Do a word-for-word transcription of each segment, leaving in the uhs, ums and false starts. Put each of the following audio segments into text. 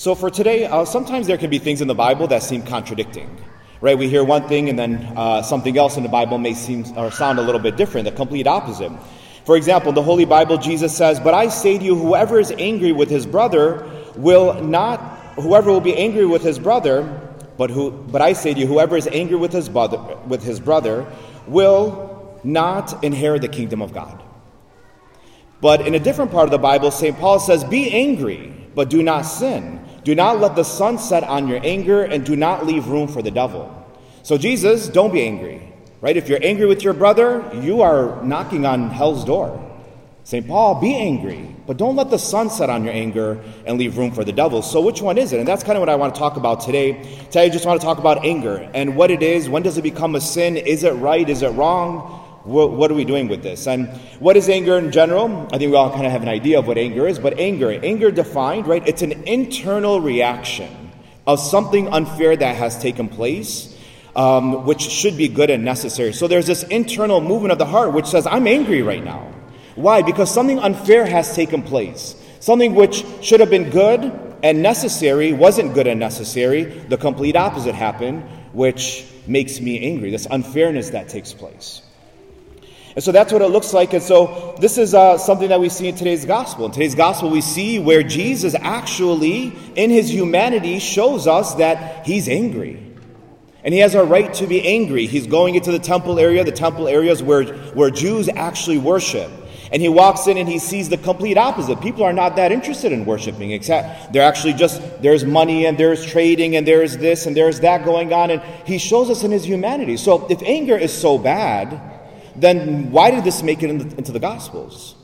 So for today, uh, sometimes there can be things in the Bible that seem contradicting, right? We hear one thing and then uh, something else in the Bible may seem or sound a little bit different, the complete opposite. For example, in the Holy Bible, Jesus says, "But I say to you, whoever is angry with his brother will not, whoever will be angry with his brother, but who, but I say to you, whoever is angry with his brother, with his brother will not inherit the kingdom of God." But in a different part of the Bible, Saint Paul says, "Be angry, but do not sin. Do not let the sun set on your anger, and do not leave room for the devil." So Jesus, don't be angry, right? If you're angry with your brother, you are knocking on hell's door. Saint Paul, be angry, but don't let the sun set on your anger and leave room for the devil. So which one is it? And that's kind of what I want to talk about today. Today I just want to talk about anger and what it is. When does it become a sin? Is it right? Is it wrong? What are we doing with this? And what is anger in general? I think we all kind of have an idea of what anger is, but anger, anger defined, right? It's an internal reaction of something unfair that has taken place, um, which should be good and necessary. So there's this internal movement of the heart which says, I'm angry right now. Why? Because something unfair has taken place. Something which should have been good and necessary wasn't good and necessary. The complete opposite happened, which makes me angry. This unfairness that takes place. And so that's what it looks like. And so this is uh, something that we see in today's gospel. In today's gospel, we see where Jesus actually, in his humanity, shows us that he's angry. And he has a right to be angry. He's going into the temple area, the temple areas where, where Jews actually worship. And he walks in and he sees the complete opposite. People are not that interested in worshiping. Except they're actually just, there's money and there's trading and there's this and there's that going on. And he shows us in his humanity. So if anger is so bad, then why did this make it in the, into the Gospels?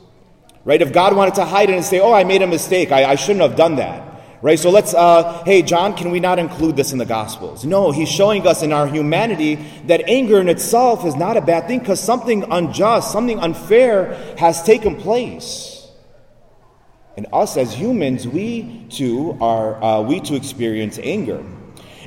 Right? If God wanted to hide it and say, oh, I made a mistake. I, I shouldn't have done that. Right? So let's, uh, hey, John, can we not include this in the Gospels? No, he's showing us in our humanity that anger in itself is not a bad thing because something unjust, something unfair has taken place. And us as humans, we too are, uh, we too experience anger.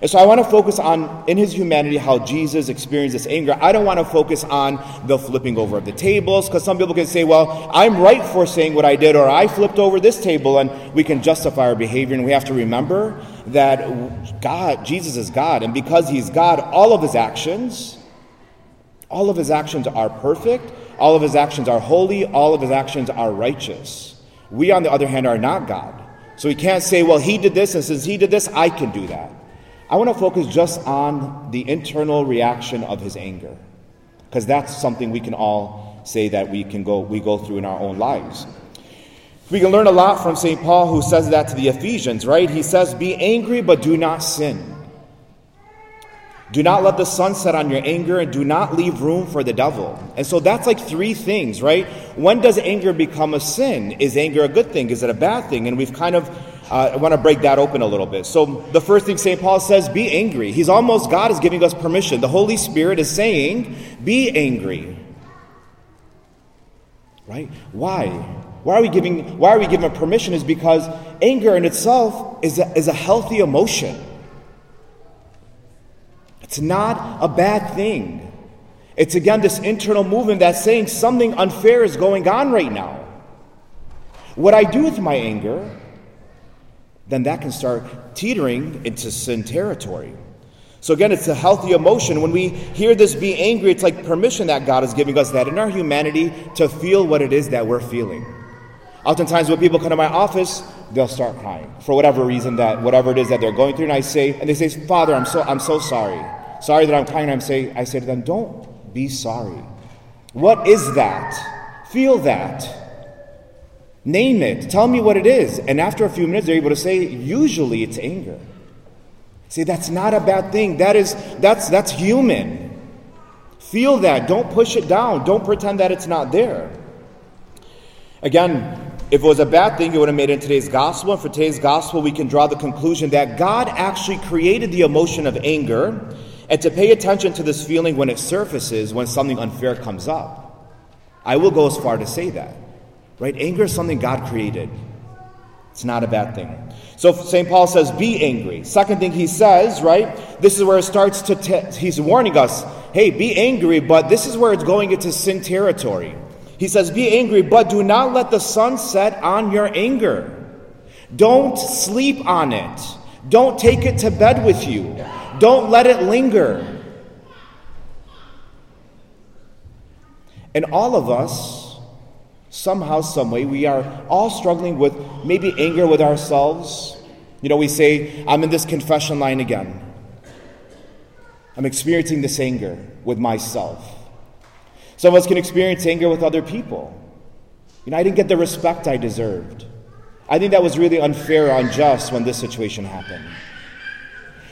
And so I want to focus on, in his humanity, how Jesus experienced this anger. I don't want to focus on the flipping over of the tables, because some people can say, well, I'm right for saying what I did, or I flipped over this table, and we can justify our behavior. And we have to remember that God, Jesus is God, and because he's God, all of his actions, all of his actions are perfect, all of his actions are holy, all of his actions are righteous. We, on the other hand, are not God. So we can't say, well, he did this, and since he did this, I can do that. I want to focus just on the internal reaction of his anger, because that's something we can all say that we can go we go through in our own lives. We can learn a lot from Saint Paul, who says that to the Ephesians, right? He says, be angry, but do not sin. Do not let the sun set on your anger, and do not leave room for the devil. And so that's like three things, right? When does anger become a sin? Is anger a good thing? Is it a bad thing? And we've kind of Uh, I want to break that open a little bit. So the first thing Saint Paul says, be angry. He's almost, God is giving us permission. The Holy Spirit is saying, be angry. Right? Why? Why are we giving, why are we giving permission? Is because anger in itself is a, is a healthy emotion. It's not a bad thing. It's again this internal movement that's saying something unfair is going on right now. What I do with my anger, then that can start teetering into sin territory. So again, it's a healthy emotion. When we hear this, be angry, it's like permission that God is giving us that in our humanity to feel what it is that we're feeling. Oftentimes when people come to my office, they'll start crying for whatever reason, that whatever it is that they're going through. And I say, and they say, Father, I'm so I'm so sorry. Sorry that I'm crying. And I'm say, I say to them, don't be sorry. What is that? Feel that. Name it. Tell me what it is. And after a few minutes, they're able to say, usually it's anger. See, that's not a bad thing. That is, that's, that's human. Feel that. Don't push it down. Don't pretend that it's not there. Again, if it was a bad thing, it would have made it in today's gospel. And for today's gospel, we can draw the conclusion that God actually created the emotion of anger, and to pay attention to this feeling when it surfaces, when something unfair comes up. I will go as far to say that. Right? Anger is something God created. It's not a bad thing. So Saint Paul says, be angry. Second thing he says, right? This is where it starts to, t- he's warning us, hey, be angry, but this is where it's going into sin territory. He says, be angry, but do not let the sun set on your anger. Don't sleep on it. Don't take it to bed with you. Don't let it linger. And all of us, somehow, some way, we are all struggling with maybe anger with ourselves. You know, we say, I'm in this confession line again. I'm experiencing this anger with myself. Some of us can experience anger with other people. You know, I didn't get the respect I deserved. I think that was really unfair or unjust when this situation happened.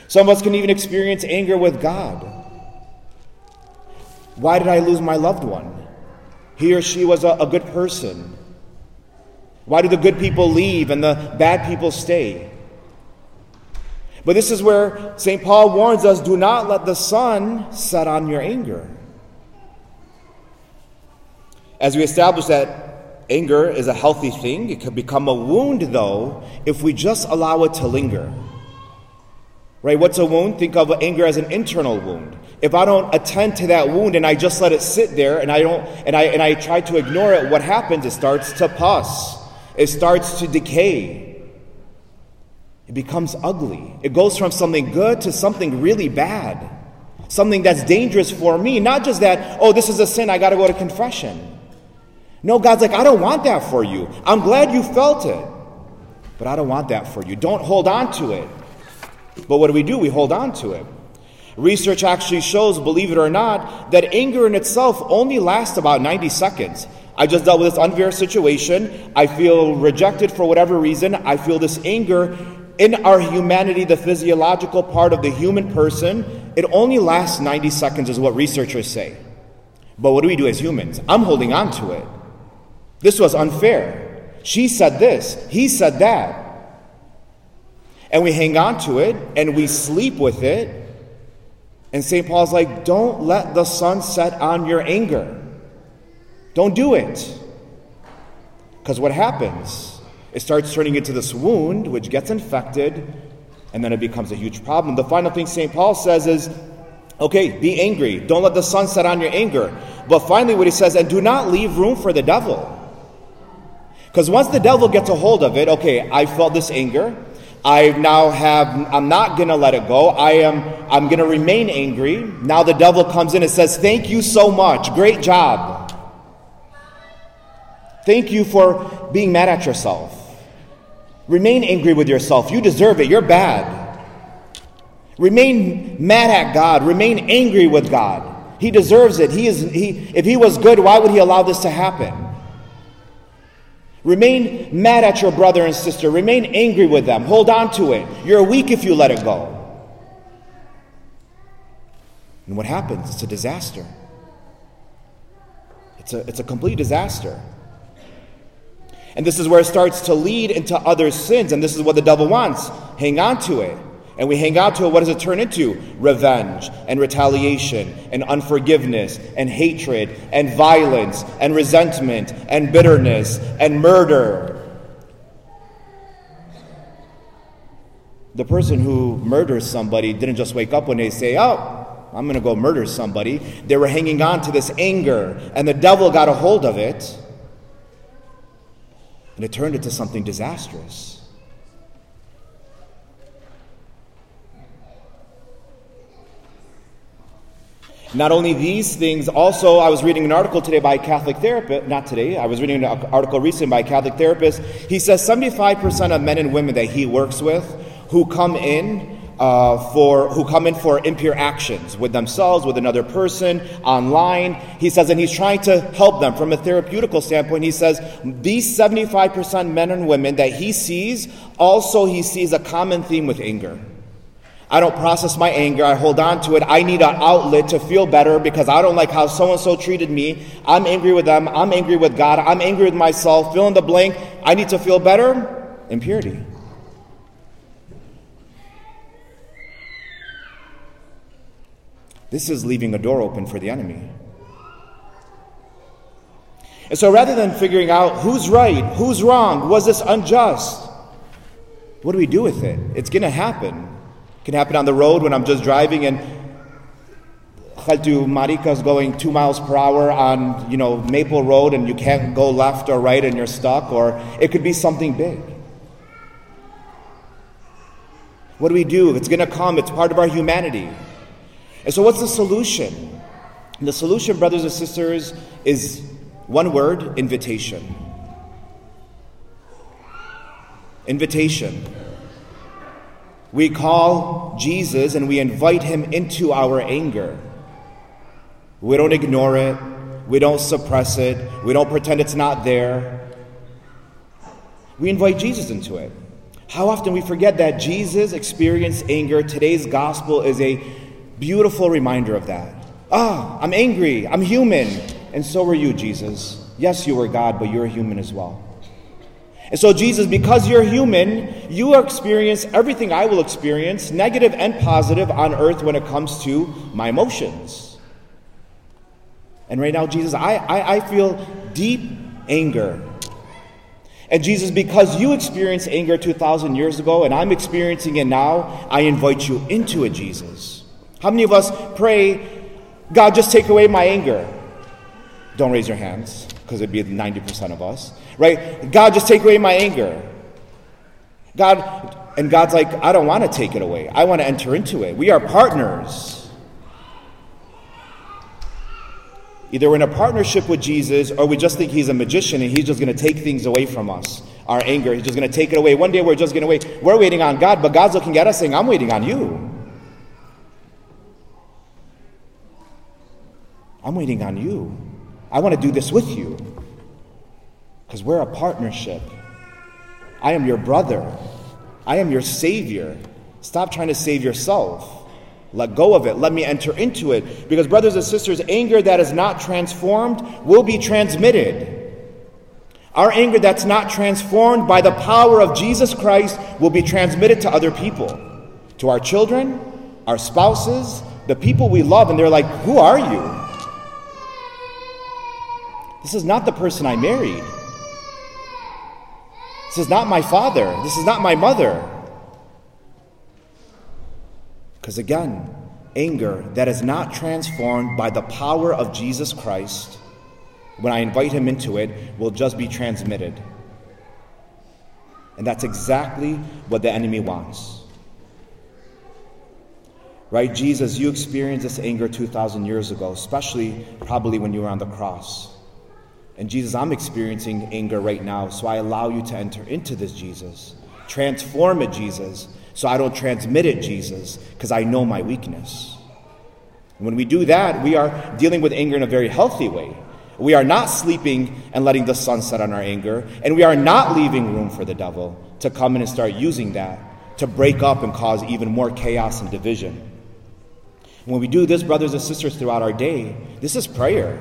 Some of us can even experience anger with God. Why did I lose my loved one? He or she was a, a good person. Why do the good people leave and the bad people stay? But this is where Saint Paul warns us, do not let the sun set on your anger. As we establish that anger is a healthy thing, it could become a wound, though, if we just allow it to linger. Right? What's a wound? Think of anger as an internal wound. If I don't attend to that wound and I just let it sit there and I don't and I and I try to ignore it, what happens? It starts to pus. It starts to decay. It becomes ugly. It goes from something good to something really bad. Something that's dangerous for me. Not just that, oh, this is a sin, I got to go to confession. No, God's like, I don't want that for you. I'm glad you felt it, but I don't want that for you. Don't hold on to it. But what do we do? We hold on to it. Research actually shows, believe it or not, that anger in itself only lasts about ninety seconds. I just dealt with this unfair situation. I feel rejected for whatever reason. I feel this anger in our humanity, the physiological part of the human person. It only lasts ninety seconds is what researchers say. But what do we do as humans? I'm holding on to it. This was unfair. She said this. He said that. And we hang on to it and we sleep with it. And Saint Paul's like, don't let the sun set on your anger. Don't do it. Because what happens? It starts turning into this wound, which gets infected, and then it becomes a huge problem. The final thing Saint Paul says is, okay, be angry. Don't let the sun set on your anger. But finally what he says, and do not leave room for the devil. Because once the devil gets a hold of it, okay, I felt this anger. I now have, I'm not going to let it go. I am, I'm going to remain angry. Now the devil comes in and says, thank you so much. Great job. Thank you for being mad at yourself. Remain angry with yourself. You deserve it. You're bad. Remain mad at God. Remain angry with God. He deserves it. He is, he, if he was good, why would he allow this to happen? Remain mad at your brother and sister. Remain angry with them. Hold on to it. You're weak if you let it go. And what happens? It's a disaster. It's a, it's a complete disaster. And this is where it starts to lead into other sins. And this is what the devil wants. Hang on to it. And we hang on to it. What does it turn into? Revenge and retaliation and unforgiveness and hatred and violence and resentment and bitterness and murder. The person who murders somebody didn't just wake up one day and say, oh, I'm going to go murder somebody. They were hanging on to this anger, and the devil got a hold of it, and it turned into something disastrous. Not only these things, also I was reading an article today by a Catholic therapist, not today, I was reading an article recently by a Catholic therapist. He says seventy-five percent of men and women that he works with who come in uh, for who come in for impure actions with themselves, with another person, online, he says, and he's trying to help them from a therapeutical standpoint. He says these seventy-five percent men and women that he sees, also he sees a common theme with anger. I don't process my anger. I hold on to it. I need an outlet to feel better because I don't like how so-and-so treated me. I'm angry with them. I'm angry with God. I'm angry with myself. Fill in the blank. I need to feel better. Impurity. This is leaving a door open for the enemy. And so rather than figuring out who's right, who's wrong, was this unjust, what do we do with it? It's going to happen. It can happen on the road when I'm just driving and Khaltu Marika's going two miles per hour on, you know, Maple Road and you can't go left or right and you're stuck, or it could be something big. What do we do? If it's going to come, it's part of our humanity. And so what's the solution? And the solution, brothers and sisters, is one word: invitation. Invitation. We call Jesus and we invite him into our anger. We don't ignore it. We don't suppress it. We don't pretend it's not there. We invite Jesus into it. How often we forget that Jesus experienced anger. Today's gospel is a beautiful reminder of that. Ah, I'm angry. I'm human. And so were you, Jesus. Yes, you were God, but you're human as well. And so, Jesus, because you're human, you experience everything I will experience, negative and positive, on earth when it comes to my emotions. And right now, Jesus, I, I, I feel deep anger. And Jesus, because you experienced anger two thousand years ago and I'm experiencing it now, I invite you into it, Jesus. How many of us pray, God, just take away my anger? Don't raise your hands, because it'd be ninety percent of us, right? God, just take away my anger. God, and God's like, I don't want to take it away. I want to enter into it. We are partners. Either we're in a partnership with Jesus, or we just think he's a magician and he's just going to take things away from us. Our anger, he's just going to take it away. One day we're just going to wait. We're waiting on God, but God's looking at us saying, I'm waiting on you. I'm waiting on you. I want to do this with you. Because we're a partnership. I am your brother. I am your savior. Stop trying to save yourself. Let go of it. Let me enter into it. Because, brothers and sisters, anger that is not transformed will be transmitted. Our anger that's not transformed by the power of Jesus Christ will be transmitted to other people, to our children, our spouses, the people we love. And they're like, who are you? This is not the person I married. This is not my father. This is not my mother. Because again, anger that is not transformed by the power of Jesus Christ, when I invite him into it, will just be transmitted. And that's exactly what the enemy wants. Right? Jesus, you experienced this anger two thousand years ago, especially probably when you were on the cross. And Jesus, I'm experiencing anger right now, so I allow you to enter into this, Jesus. Transform it, Jesus. So I don't transmit it, Jesus, because I know my weakness. And when we do that, we are dealing with anger in a very healthy way. We are not sleeping and letting the sun set on our anger, and we are not leaving room for the devil to come in and start using that to break up and cause even more chaos and division. And when we do this, brothers and sisters, throughout our day, this is prayer.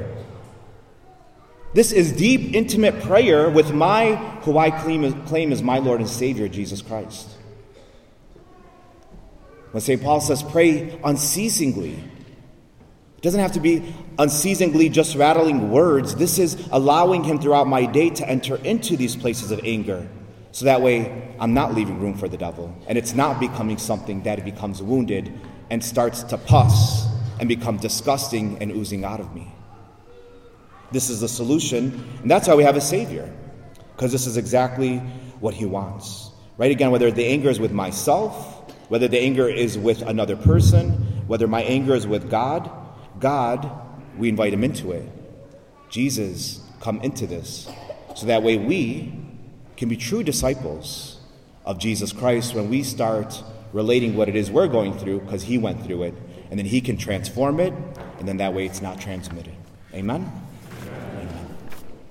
This is deep, intimate prayer with my, who I claim, claim is my Lord and Savior, Jesus Christ. When Saint Paul says pray unceasingly, it doesn't have to be unceasingly just rattling words. This is allowing him throughout my day to enter into these places of anger. So that way I'm not leaving room for the devil. And it's not becoming something that it becomes wounded and starts to pus and become disgusting and oozing out of me. This is the solution. And that's why we have a Savior. Because this is exactly what he wants. Right? Again, whether the anger is with myself, whether the anger is with another person, whether my anger is with God, God, we invite him into it. Jesus, come into this. So that way we can be true disciples of Jesus Christ when we start relating what it is we're going through, because he went through it, and then he can transform it, and then that way it's not transmitted. Amen?